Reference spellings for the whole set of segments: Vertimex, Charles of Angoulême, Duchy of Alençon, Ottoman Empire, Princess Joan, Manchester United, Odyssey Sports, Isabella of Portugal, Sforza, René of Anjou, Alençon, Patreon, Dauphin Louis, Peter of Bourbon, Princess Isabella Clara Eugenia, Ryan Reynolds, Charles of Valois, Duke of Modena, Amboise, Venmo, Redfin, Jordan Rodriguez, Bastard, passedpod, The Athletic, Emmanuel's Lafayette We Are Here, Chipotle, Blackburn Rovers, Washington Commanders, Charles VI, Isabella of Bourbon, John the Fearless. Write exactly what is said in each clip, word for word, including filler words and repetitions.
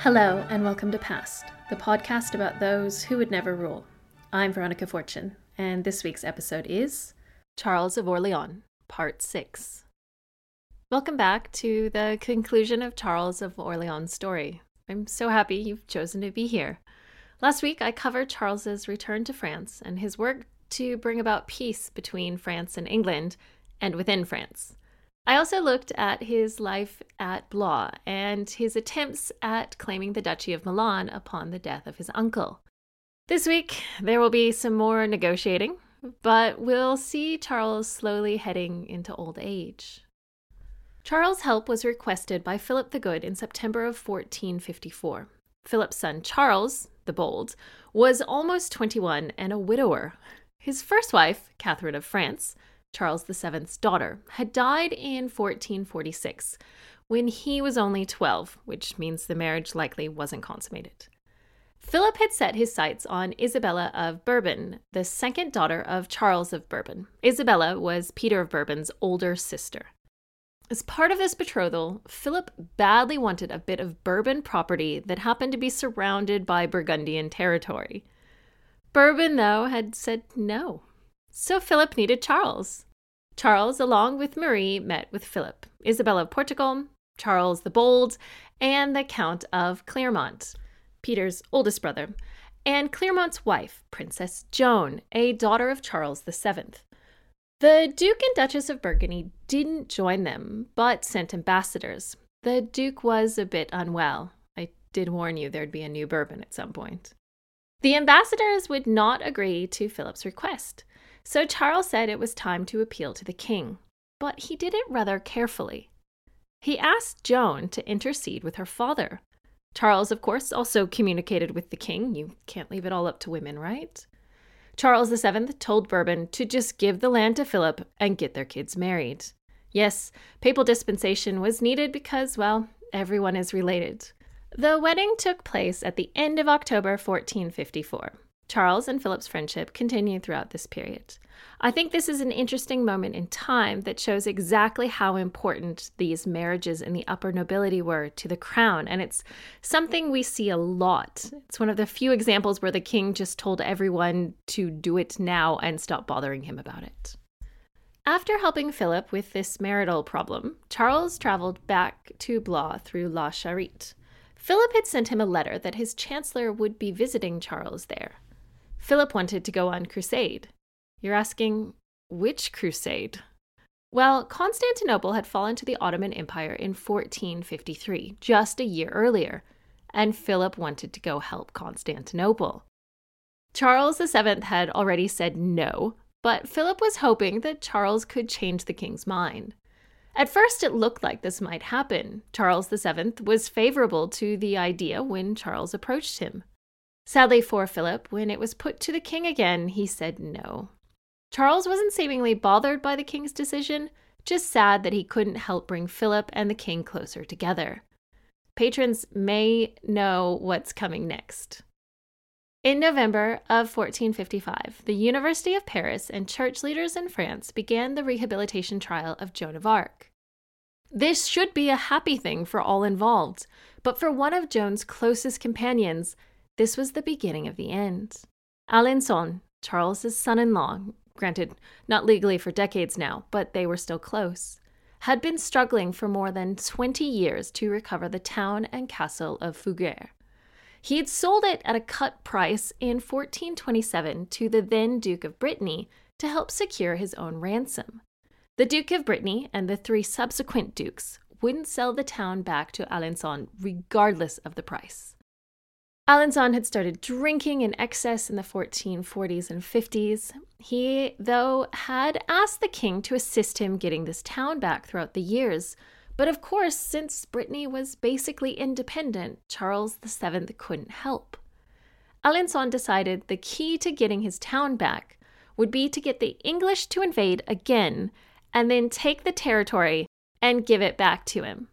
Hello and welcome to P A S T, the podcast about those who would never rule. I'm Veronica Fortune, and this week's episode is Charles of Orléans, Part six. Welcome back to the conclusion of Charles of Orléans' story. I'm so happy you've chosen to be here. Last week I covered Charles's return to France and his work to bring about peace between France and England and within France. I also looked at his life at Blois and his attempts at claiming the Duchy of Milan upon the death of his uncle. This week, there will be some more negotiating, but we'll see Charles slowly heading into old age. Charles' help was requested by Philip the Good in September of fourteen fifty-four. Philip's son Charles, the Bold, was almost twenty-one and a widower. His first wife, Catherine of France, Charles the seventh's daughter, had died in fourteen forty-six, when he was only twelve, which means the marriage likely wasn't consummated. Philip had set his sights on Isabella of Bourbon, the second daughter of Charles of Bourbon. Isabella was Peter of Bourbon's older sister. As part of this betrothal, Philip badly wanted a bit of Bourbon property that happened to be surrounded by Burgundian territory. Bourbon, though, had said no. So Philip needed Charles. Charles, along with Marie, met with Philip, Isabella of Portugal, Charles the Bold, and the Count of Clermont, Peter's oldest brother, and Clermont's wife, Princess Joan, a daughter of Charles the seventh. The Duke and Duchess of Burgundy didn't join them, but sent ambassadors. The Duke was a bit unwell. I did warn you there'd be a new Bourbon at some point. The ambassadors would not agree to Philip's request. So Charles said it was time to appeal to the king, but he did it rather carefully. He asked Joan to intercede with her father. Charles, of course, also communicated with the king. You can't leave it all up to women, right? Charles the seventh told Bourbon to just give the land to Philip and get their kids married. Yes, papal dispensation was needed because, well, everyone is related. The wedding took place at the end of October fourteen fifty-four. Charles and Philip's friendship continued throughout this period. I think this is an interesting moment in time that shows exactly how important these marriages in the upper nobility were to the crown, and it's something we see a lot. It's one of the few examples where the king just told everyone to do it now and stop bothering him about it. After helping Philip with this marital problem, Charles traveled back to Blois through La Charite. Philip had sent him a letter that his chancellor would be visiting Charles there. Philip wanted to go on crusade. You're asking, which crusade? Well, Constantinople had fallen to the Ottoman Empire in fourteen fifty-three, just a year earlier, and Philip wanted to go help Constantinople. Charles the seventh had already said no, but Philip was hoping that Charles could change the king's mind. At first, it looked like this might happen. Charles the seventh was favorable to the idea when Charles approached him. Sadly for Philip, when it was put to the king again, he said no. Charles wasn't seemingly bothered by the king's decision, just sad that he couldn't help bring Philip and the king closer together. Patrons may know what's coming next. In November of fourteen fifty-five, the University of Paris and church leaders in France began the rehabilitation trial of Joan of Arc. This should be a happy thing for all involved, but for one of Joan's closest companions, this was the beginning of the end. Alençon, Charles's son-in-law, granted not legally for decades now, but they were still close, had been struggling for more than twenty years to recover the town and castle of Fougères. He had sold it at a cut price in fourteen twenty-seven to the then Duke of Brittany to help secure his own ransom. The Duke of Brittany and the three subsequent dukes wouldn't sell the town back to Alençon regardless of the price. Alençon had started drinking in excess in the fourteen forties and fifties. He, though, had asked the king to assist him getting this town back throughout the years, but of course, since Brittany was basically independent, Charles the Seventh couldn't help. Alençon decided the key to getting his town back would be to get the English to invade again and then take the territory and give it back to him.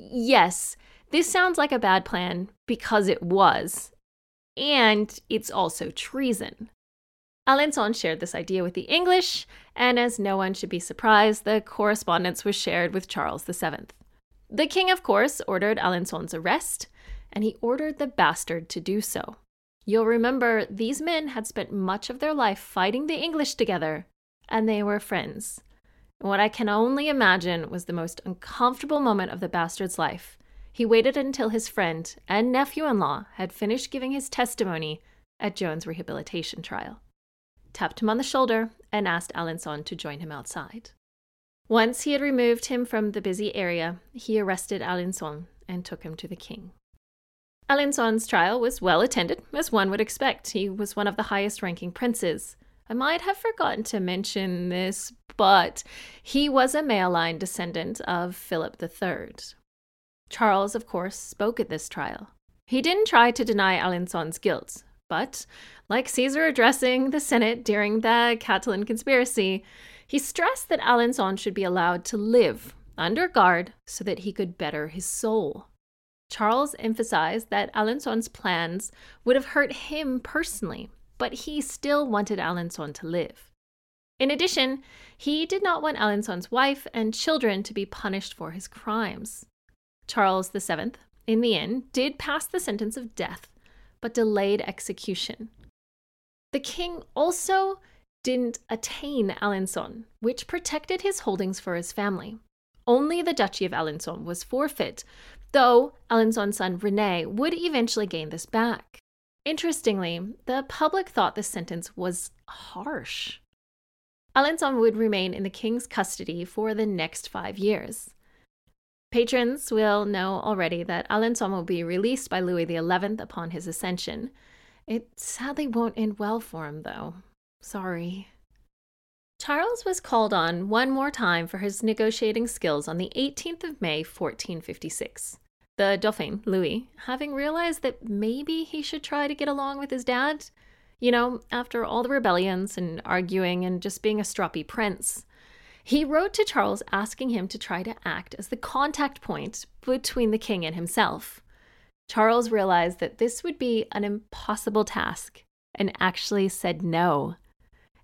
Yes, this sounds like a bad plan because it was, and it's also treason. Alençon shared this idea with the English, and as no one should be surprised, the correspondence was shared with Charles the Seventh. The king, of course, ordered Alençon's arrest, and he ordered the Bastard to do so. You'll remember these men had spent much of their life fighting the English together, and they were friends. And what I can only imagine was the most uncomfortable moment of the Bastard's life. He waited until his friend and nephew-in-law had finished giving his testimony at Joan's rehabilitation trial, tapped him on the shoulder, and asked Alençon to join him outside. Once he had removed him from the busy area, he arrested Alençon and took him to the king. Alençon's trial was well attended, as one would expect. He was one of the highest-ranking princes. I might have forgotten to mention this, but he was a male-line descendant of Philip the Third. Charles, of course, spoke at this trial. He didn't try to deny Alençon's guilt, but, like Caesar addressing the Senate during the Catalan conspiracy, he stressed that Alençon should be allowed to live under guard so that he could better his soul. Charles emphasized that Alençon's plans would have hurt him personally, but he still wanted Alençon to live. In addition, he did not want Alençon's wife and children to be punished for his crimes. Charles the Seventh, in the end, did pass the sentence of death, but delayed execution. The king also didn't attain Alençon, which protected his holdings for his family. Only the Duchy of Alençon was forfeit, though Alençon's son René would eventually gain this back. Interestingly, the public thought this sentence was harsh. Alençon would remain in the king's custody for the next five years. Patrons will know already that Alençon will be released by Louis the Eleventh upon his ascension. It sadly won't end well for him, though. Sorry. Charles was called on one more time for his negotiating skills on the eighteenth of May, fourteen fifty-six. The Dauphin, Louis, having realized that maybe he should try to get along with his dad, you know, after all the rebellions and arguing and just being a stroppy prince, he wrote to Charles asking him to try to act as the contact point between the king and himself. Charles realized that this would be an impossible task and actually said no.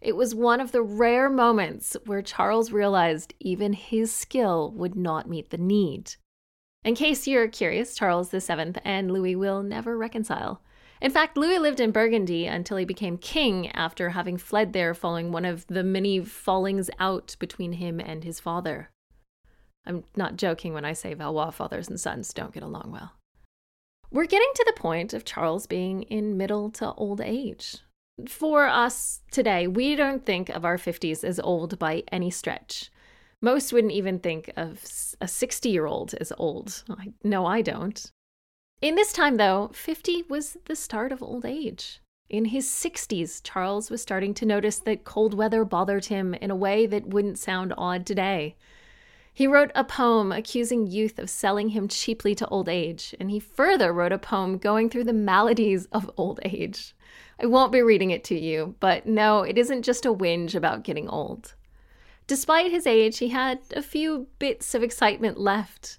It was one of the rare moments where Charles realized even his skill would not meet the need. In case you're curious, Charles the Seventh and Louis will never reconcile. In fact, Louis lived in Burgundy until he became king after having fled there following one of the many fallings out between him and his father. I'm not joking when I say Valois fathers and sons don't get along well. We're getting to the point of Charles being in middle to old age. For us today, we don't think of our fifties as old by any stretch. Most wouldn't even think of a sixty-year-old as old. I, no, I don't. In this time, though, fifty was the start of old age. In his sixties, Charles was starting to notice that cold weather bothered him in a way that wouldn't sound odd today. He wrote a poem accusing youth of selling him cheaply to old age, and he further wrote a poem going through the maladies of old age. I won't be reading it to you, but no, it isn't just a whinge about getting old. Despite his age, he had a few bits of excitement left.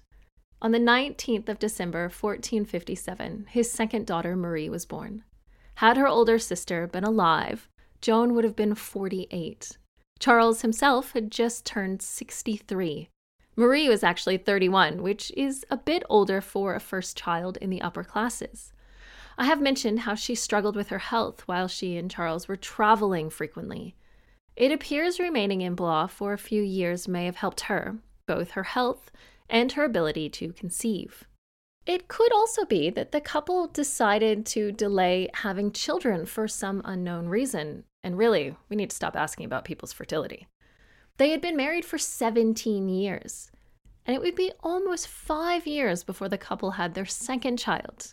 On the nineteenth of December, fourteen fifty-seven, his second daughter, Marie, was born. Had her older sister been alive, Joan would have been forty-eight. Charles himself had just turned sixty-three. Marie was actually thirty-one, which is a bit older for a first child in the upper classes. I have mentioned how she struggled with her health while she and Charles were traveling frequently. It appears remaining in Blois for a few years may have helped her, both her health and her ability to conceive. It could also be that the couple decided to delay having children for some unknown reason, and really, we need to stop asking about people's fertility. They had been married for seventeen years, and it would be almost five years before the couple had their second child.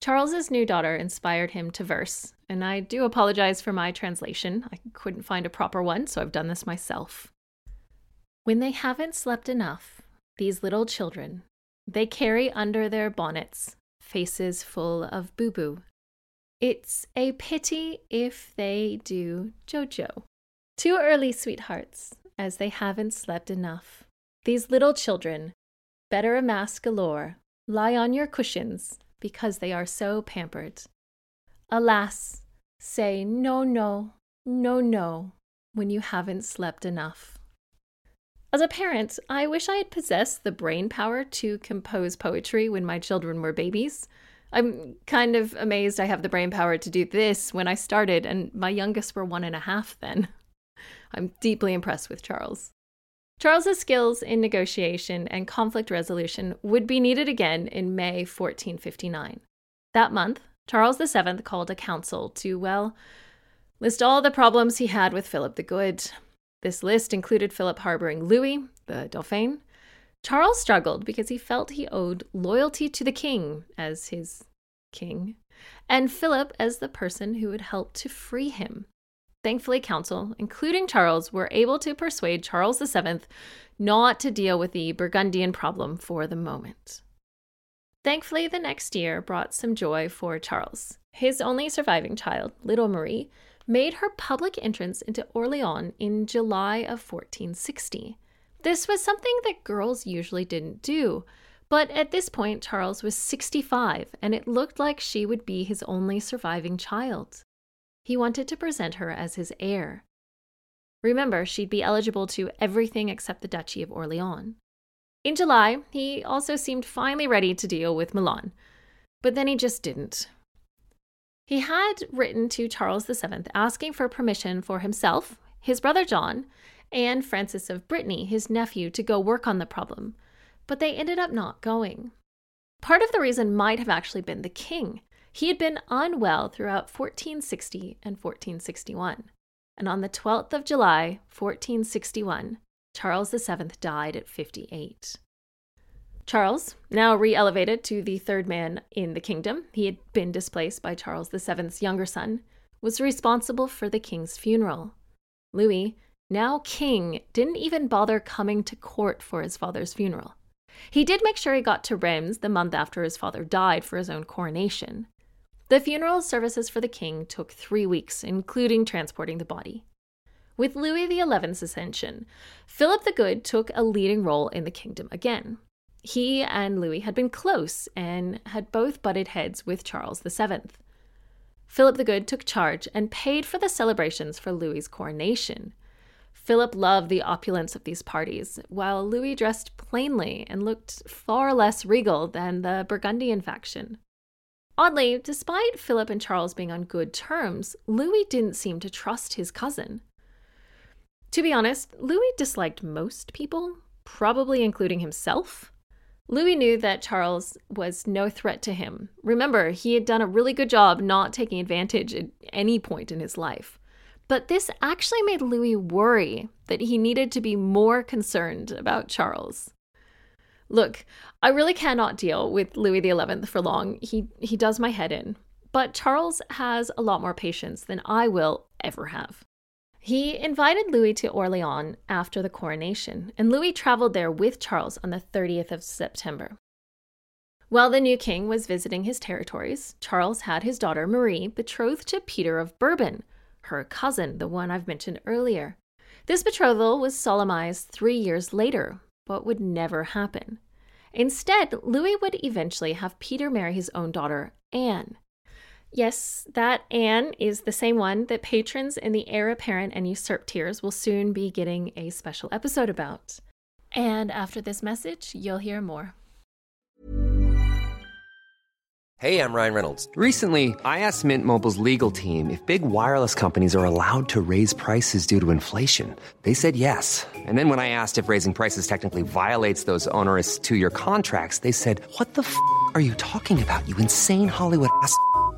Charles's new daughter inspired him to verse, and I do apologize for my translation. I couldn't find a proper one, so I've done this myself. When they haven't slept enough, these little children, they carry under their bonnets faces full of boo-boo. It's a pity if they do Jojo. Too early, sweethearts, as they haven't slept enough. These little children, better a mask galore, lie on your cushions because they are so pampered. Alas, say no, no, no, no when you haven't slept enough. As a parent, I wish I had possessed the brain power to compose poetry when my children were babies. I'm kind of amazed I have the brain power to do this when I started, and my youngest were one and a half then. I'm deeply impressed with Charles. Charles's skills in negotiation and conflict resolution would be needed again in May fourteen fifty-nine. That month, Charles the Seventh called a council to, well, list all the problems he had with Philip the Good. This list included Philip harboring Louis, the Dauphin. Charles struggled because he felt he owed loyalty to the king as his king, and Philip as the person who would help to free him. Thankfully, council, including Charles, were able to persuade Charles the Seventh not to deal with the Burgundian problem for the moment. Thankfully, the next year brought some joy for Charles. His only surviving child, little Marie, made her public entrance into Orléans in July of fourteen sixty. This was something that girls usually didn't do, but at this point Charles was sixty-five, and it looked like she would be his only surviving child. He wanted to present her as his heir. Remember, she'd be eligible to everything except the Duchy of Orléans. In July, he also seemed finally ready to deal with Milan, but then he just didn't. He had written to Charles the Seventh asking for permission for himself, his brother John, and Francis of Brittany, his nephew, to go work on the problem, but they ended up not going. Part of the reason might have actually been the king. He had been unwell throughout fourteen sixty and fourteen sixty-one, and on the twelfth of July, fourteen sixty-one, Charles the Seventh died at fifty-eight. Charles, now re-elevated to the third man in the kingdom, he had been displaced by Charles the Seventh's younger son, was responsible for the king's funeral. Louis, now king, didn't even bother coming to court for his father's funeral. He did make sure he got to Reims the month after his father died for his own coronation. The funeral services for the king took three weeks, including transporting the body. With Louis the Eleventh's ascension, Philip the Good took a leading role in the kingdom again. He and Louis had been close and had both butted heads with Charles the Seventh. Philip the Good took charge and paid for the celebrations for Louis's coronation. Philip loved the opulence of these parties, while Louis dressed plainly and looked far less regal than the Burgundian faction. Oddly, despite Philip and Charles being on good terms, Louis didn't seem to trust his cousin. To be honest, Louis disliked most people, probably including himself. Louis knew that Charles was no threat to him. Remember, he had done a really good job not taking advantage at any point in his life. But this actually made Louis worry that he needed to be more concerned about Charles. Look, I really cannot deal with Louis the Eleventh for long. He, he does my head in. But Charles has a lot more patience than I will ever have. He invited Louis to Orléans after the coronation, and Louis traveled there with Charles on the thirtieth of September. While the new king was visiting his territories, Charles had his daughter Marie betrothed to Peter of Bourbon, her cousin, the one I've mentioned earlier. This betrothal was solemnized three years later, but would never happen. Instead, Louis would eventually have Peter marry his own daughter, Anne. Yes, that Anne is the same one that patrons in the Heir Apparent and Usurped tiers will soon be getting a special episode about. And after this message, you'll hear more. Hey, I'm Ryan Reynolds. Recently, I asked Mint Mobile's legal team if big wireless companies are allowed to raise prices due to inflation. They said yes. And then when I asked if raising prices technically violates those onerous two-year contracts, they said, what the f*** are you talking about, you insane Hollywood ass f-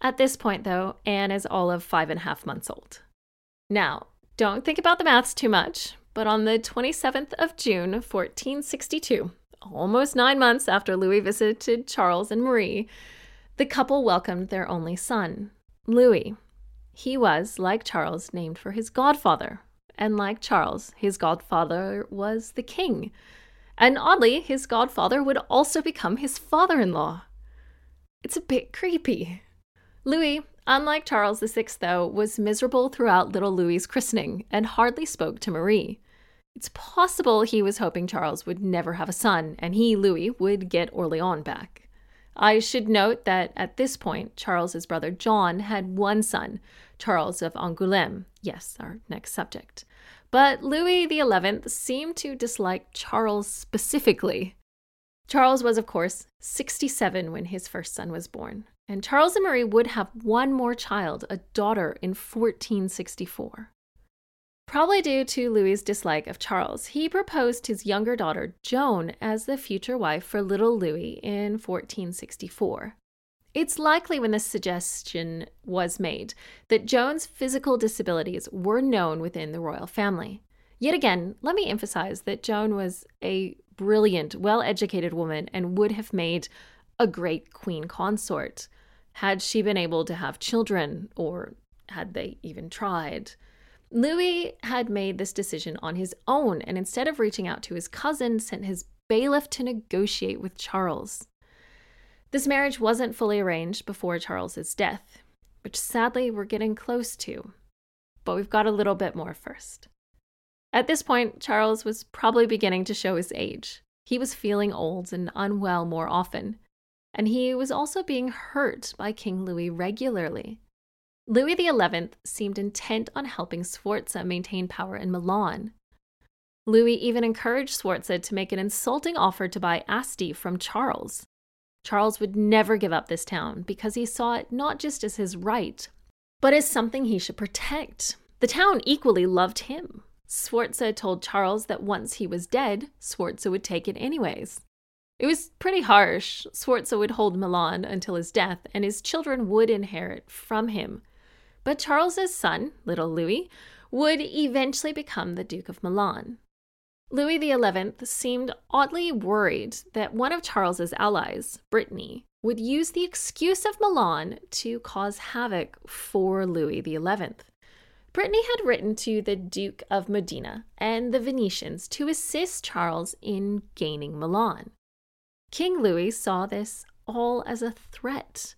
At this point, though, Anne is all of five and a half months old. Now, don't think about the maths too much, but on the twenty-seventh of June, fourteen sixty-two, almost nine months after Louis visited Charles and Marie, the couple welcomed their only son, Louis. He was, like Charles, named for his godfather. And like Charles, his godfather was the king. And oddly, his godfather would also become his father-in-law. It's a bit creepy. Louis, unlike Charles the Sixth, though, was miserable throughout little Louis's christening and hardly spoke to Marie. It's possible he was hoping Charles would never have a son, and he, Louis, would get Orléans back. I should note that at this point, Charles's brother John had one son, Charles of Angoulême. Yes, our next subject. But Louis the Eleventh seemed to dislike Charles specifically. Charles was, of course, sixty-seven when his first son was born. And Charles and Marie would have one more child, a daughter, in fourteen sixty-four. Probably due to Louis's dislike of Charles, he proposed his younger daughter, Joan, as the future wife for little Louis in fourteen sixty-four. It's likely when this suggestion was made that Joan's physical disabilities were known within the royal family. Yet again, let me emphasize that Joan was a brilliant, well-educated woman and would have made a great queen consort, had she been able to have children, or had they even tried. Louis had made this decision on his own, and instead of reaching out to his cousin, sent his bailiff to negotiate with Charles. This marriage wasn't fully arranged before Charles's death, which sadly we're getting close to, but we've got a little bit more first. At this point, Charles was probably beginning to show his age. He was feeling old and unwell more often. And he was also being hurt by King Louis regularly. Louis the Eleventh seemed intent on helping Sforza maintain power in Milan. Louis even encouraged Sforza to make an insulting offer to buy Asti from Charles. Charles would never give up this town because he saw it not just as his right, but as something he should protect. The town equally loved him. Sforza told Charles that once he was dead, Sforza would take it anyways. It was pretty harsh. Sforza would hold Milan until his death, and his children would inherit from him. But Charles's son, little Louis, would eventually become the Duke of Milan. Louis the Eleventh seemed oddly worried that one of Charles's allies, Brittany, would use the excuse of Milan to cause havoc for Louis the Eleventh. Brittany had written to the Duke of Modena and the Venetians to assist Charles in gaining Milan. King Louis saw this all as a threat.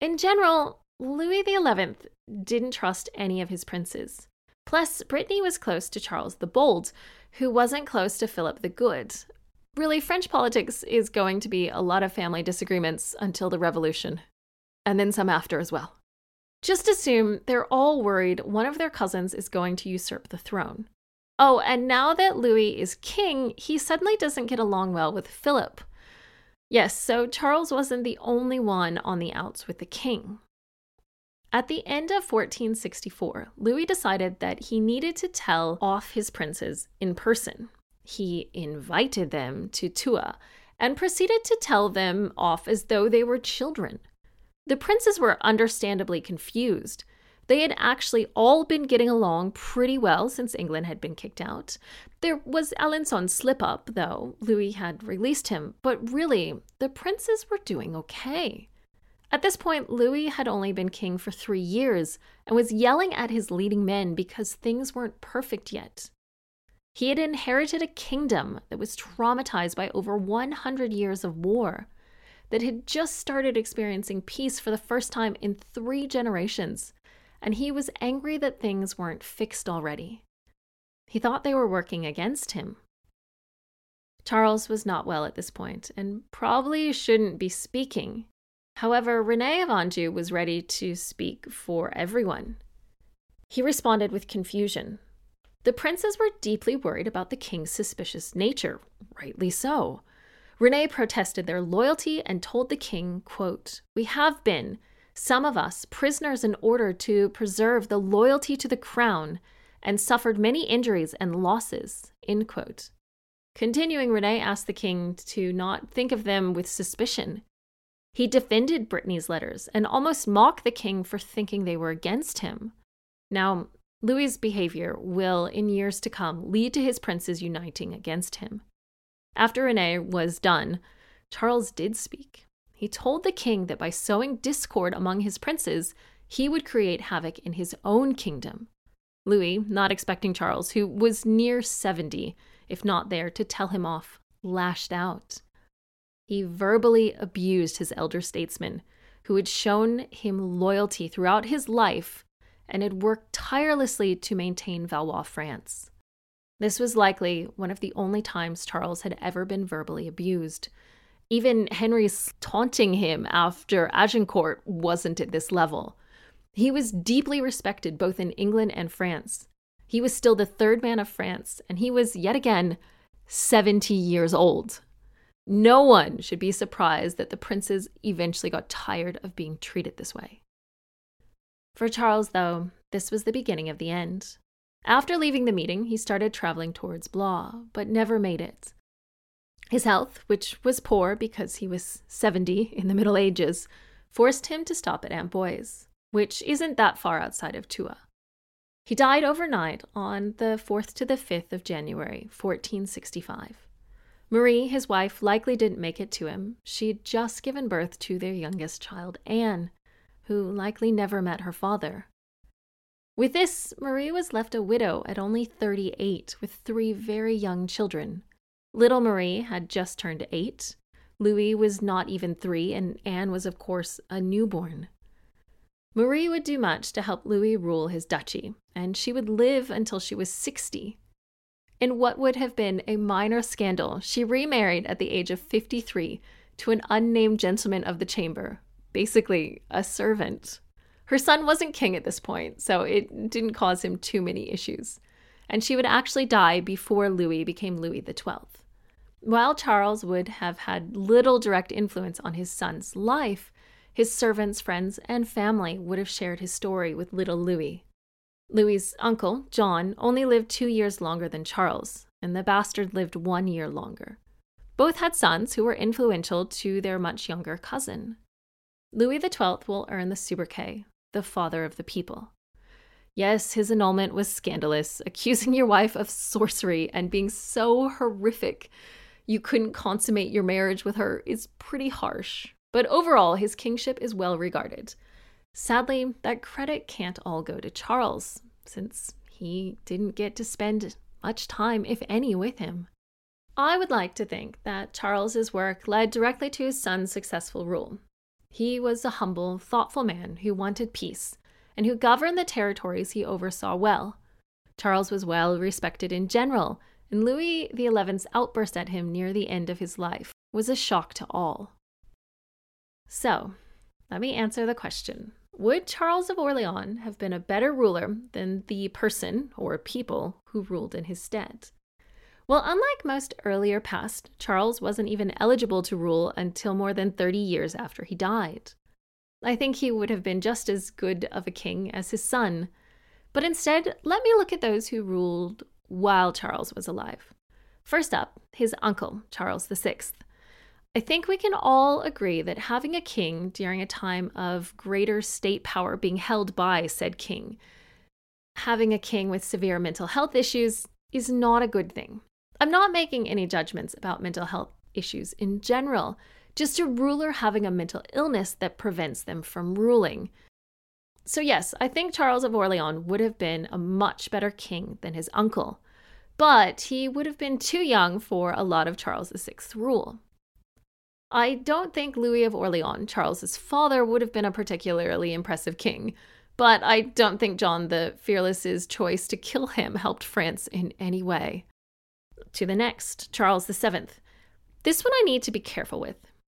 In general, Louis the eleventh didn't trust any of his princes. Plus, Brittany was close to Charles the Bold, who wasn't close to Philip the Good. Really, French politics is going to be a lot of family disagreements until the Revolution, and then some after as well. Just assume they're all worried one of their cousins is going to usurp the throne. Oh, and now that Louis is king, he suddenly doesn't get along well with Philip. Yes, so Charles wasn't the only one on the outs with the king. At the end of fourteen sixty-four, Louis decided that he needed to tell off his princes in person. He invited them to Tours and proceeded to tell them off as though they were children. The princes were understandably confused. They had actually all been getting along pretty well since England had been kicked out. There was Alençon's slip-up, though. Louis had released him, but really, the princes were doing okay. At this point, Louis had only been king for three years and was yelling at his leading men because things weren't perfect yet. He had inherited a kingdom that was traumatized by over one hundred years of war, that had just started experiencing peace for the first time in three generations, and he was angry that things weren't fixed already. He thought they were working against him. Charles was not well at this point and probably shouldn't be speaking. However, René of Anjou was ready to speak for everyone. He responded with confusion. The princes were deeply worried about the king's suspicious nature, rightly so. René protested their loyalty and told the king, quote, "We have been, some of us, prisoners in order to preserve the loyalty to the crown and suffered many injuries and losses," end quote. Continuing, René asked the king to not think of them with suspicion. He defended Brittany's letters and almost mocked the king for thinking they were against him. Now, Louis's behavior will, in years to come, lead to his princes uniting against him. After René was done, Charles did speak. He told the king that by sowing discord among his princes, he would create havoc in his own kingdom. Louis, not expecting Charles, who was near seventy, if not there to tell him off, lashed out. He verbally abused his elder statesman, who had shown him loyalty throughout his life and had worked tirelessly to maintain Valois France. This was likely one of the only times Charles had ever been verbally abused. Even Henry's taunting him after Agincourt wasn't at this level. He was deeply respected both in England and France. He was still the third man of France, and he was, yet again, seventy years old. No one should be surprised that the princes eventually got tired of being treated this way. For Charles, though, this was the beginning of the end. After leaving the meeting, he started traveling towards Blois, but never made it. His health, which was poor because he was seventy in the Middle Ages, forced him to stop at Amboise, which isn't that far outside of Tours. He died overnight on the fourth to the fifth of January, fourteen sixty-five. Marie, his wife, likely didn't make it to him. She'd just given birth to their youngest child, Anne, who likely never met her father. With this, Marie was left a widow at only thirty-eight, with three very young children. Little Marie had just turned eight, Louis was not even three, and Anne was, of course, a newborn. Marie would do much to help Louis rule his duchy, and she would live until she was sixty. In what would have been a minor scandal, she remarried at the age of fifty-three to an unnamed gentleman of the chamber, basically a servant. Her son wasn't king at this point, so it didn't cause him too many issues. And she would actually die before Louis became Louis the twelfth. While Charles would have had little direct influence on his son's life, his servants, friends, and family would have shared his story with little Louis. Louis's uncle, John, only lived two years longer than Charles, and the Bastard lived one year longer. Both had sons who were influential to their much younger cousin. Louis the twelfth will earn the sobriquet, the father of the people. Yes, his annulment was scandalous, accusing your wife of sorcery and being so horrific you couldn't consummate your marriage with her is pretty harsh. But overall, his kingship is well regarded. Sadly, that credit can't all go to Charles, since he didn't get to spend much time, if any, with him. I would like to think that Charles's work led directly to his son's successful rule. He was a humble, thoughtful man who wanted peace and who governed the territories he oversaw well. Charles was well respected in general, and Louis the eleventh's outburst at him near the end of his life was a shock to all. So, let me answer the question. Would Charles of Orléans have been a better ruler than the person or people who ruled in his stead? Well, unlike most earlier past, Charles wasn't even eligible to rule until more than thirty years after he died. I think he would have been just as good of a king as his son. But instead, let me look at those who ruled while Charles was alive. First up, his uncle, Charles the sixth. I think we can all agree that having a king during a time of greater state power being held by said king, having a king with severe mental health issues is not a good thing. I'm not making any judgments about mental health issues in general, just a ruler having a mental illness that prevents them from ruling. So yes, I think Charles of Orléans would have been a much better king than his uncle, but he would have been too young for a lot of Charles the sixth's rule. I don't think Louis of Orléans, Charles's father, would have been a particularly impressive king, but I don't think John the Fearless's choice to kill him helped France in any way. To the next, Charles the seventh. This one I need to be careful with.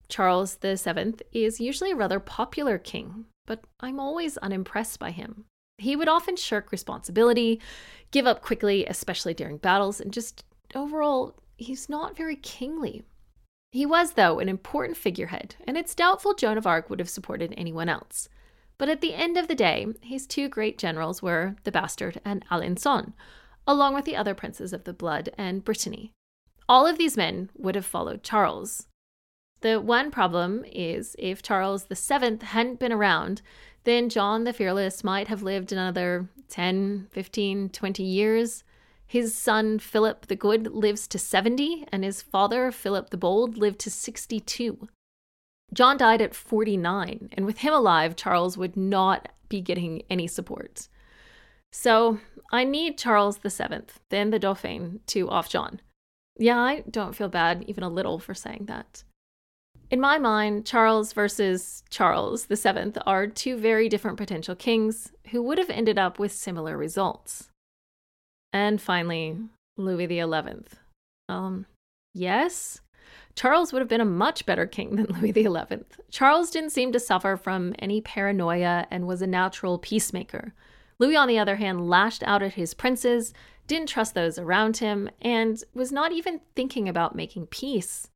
Charles the seventh is usually a rather popular king, but I'm always unimpressed by him. He would often shirk responsibility, give up quickly, especially during battles, and just overall, he's not very kingly. He was, though, an important figurehead, and it's doubtful Joan of Arc would have supported anyone else. But at the end of the day, his two great generals were the Bastard and Alençon, along with the other princes of the blood and Brittany. All of these men would have followed Charles. The one problem is if Charles the seventh hadn't been around, then John the Fearless might have lived another ten, fifteen, twenty years. His son Philip the Good lives to seventy, and his father Philip the Bold lived to sixty-two. John died at forty-nine, and with him alive, Charles would not be getting any support. So I need Charles the seventh, then the Dauphin, to off John. Yeah, I don't feel bad even a little for saying that. In my mind, Charles versus Charles the seventh are two very different potential kings who would have ended up with similar results. And finally, Louis the eleventh. Um, yes? Charles would have been a much better king than Louis the eleventh. Charles didn't seem to suffer from any paranoia and was a natural peacemaker. Louis, on the other hand, lashed out at his princes, didn't trust those around him, and was not even thinking about making peace.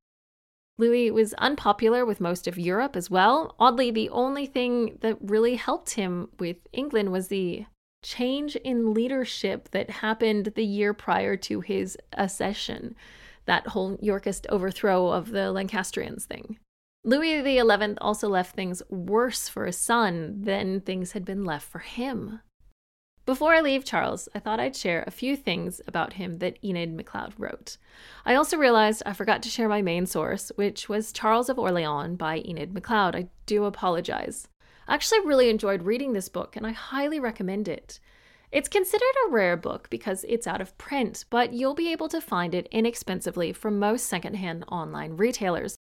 Louis was unpopular with most of Europe as well. Oddly, the only thing that really helped him with England was the change in leadership that happened the year prior to his accession, that whole Yorkist overthrow of the Lancastrians thing. Louis the eleventh also left things worse for his son than things had been left for him. Before I leave Charles, I thought I'd share a few things about him that Enid McLeod wrote. I also realized I forgot to share my main source, which was Charles of Orléans by Enid McLeod. I do apologize. I actually really enjoyed reading this book, and I highly recommend it. It's considered a rare book because it's out of print, but you'll be able to find it inexpensively from most secondhand online retailers.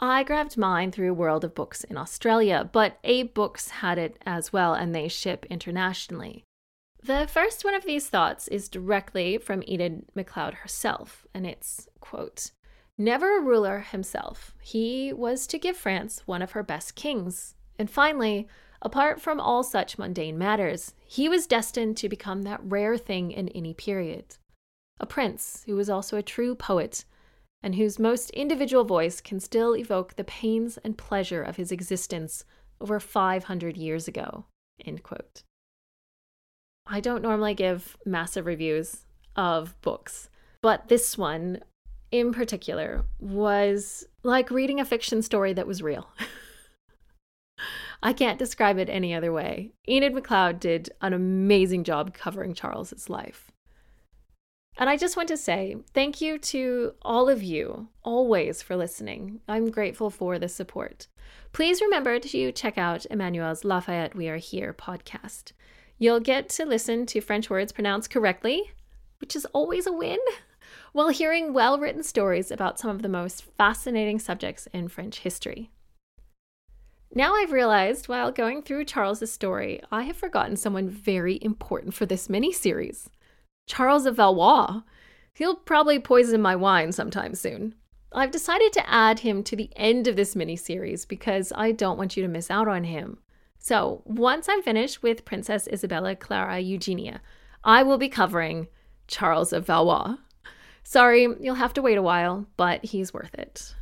I grabbed mine through World of Books in Australia, but A-Books had it as well, and they ship internationally. The first one of these thoughts is directly from Enid McLeod herself, and it's, quote, "Never a ruler himself, he was to give France one of her best kings. And finally, apart from all such mundane matters, he was destined to become that rare thing in any period. A prince who was also a true poet, and whose most individual voice can still evoke the pains and pleasure of his existence over five hundred years ago," end quote. I don't normally give massive reviews of books, but this one in particular was like reading a fiction story that was real. I can't describe it any other way. Enid McLeod did an amazing job covering Charles's life. And I just want to say thank you to all of you, always, for listening. I'm grateful for the support. Please remember to check out Emmanuel's Lafayette We Are Here podcast. You'll get to listen to French words pronounced correctly, which is always a win, while hearing well-written stories about some of the most fascinating subjects in French history. Now I've realized, while going through Charles's story, I have forgotten someone very important for this mini-series. Charles of Valois. He'll probably poison my wine sometime soon. I've decided to add him to the end of this mini-series because I don't want you to miss out on him. So, once I'm finished with Princess Isabella Clara Eugenia, I will be covering Charles of Valois. Sorry, you'll have to wait a while, but he's worth it.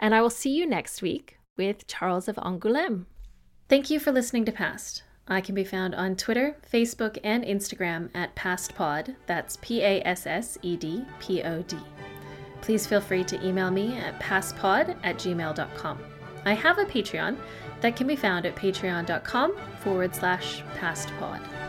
And I will see you next week with Charles of Angoulême. Thank you for listening to Past. I can be found on Twitter, Facebook, and Instagram at PastPod. That's P A S S E D P O D. Please feel free to email me at pastpod at gmail dot com. I have a Patreon that can be found at patreon dot com forward slash pastpod.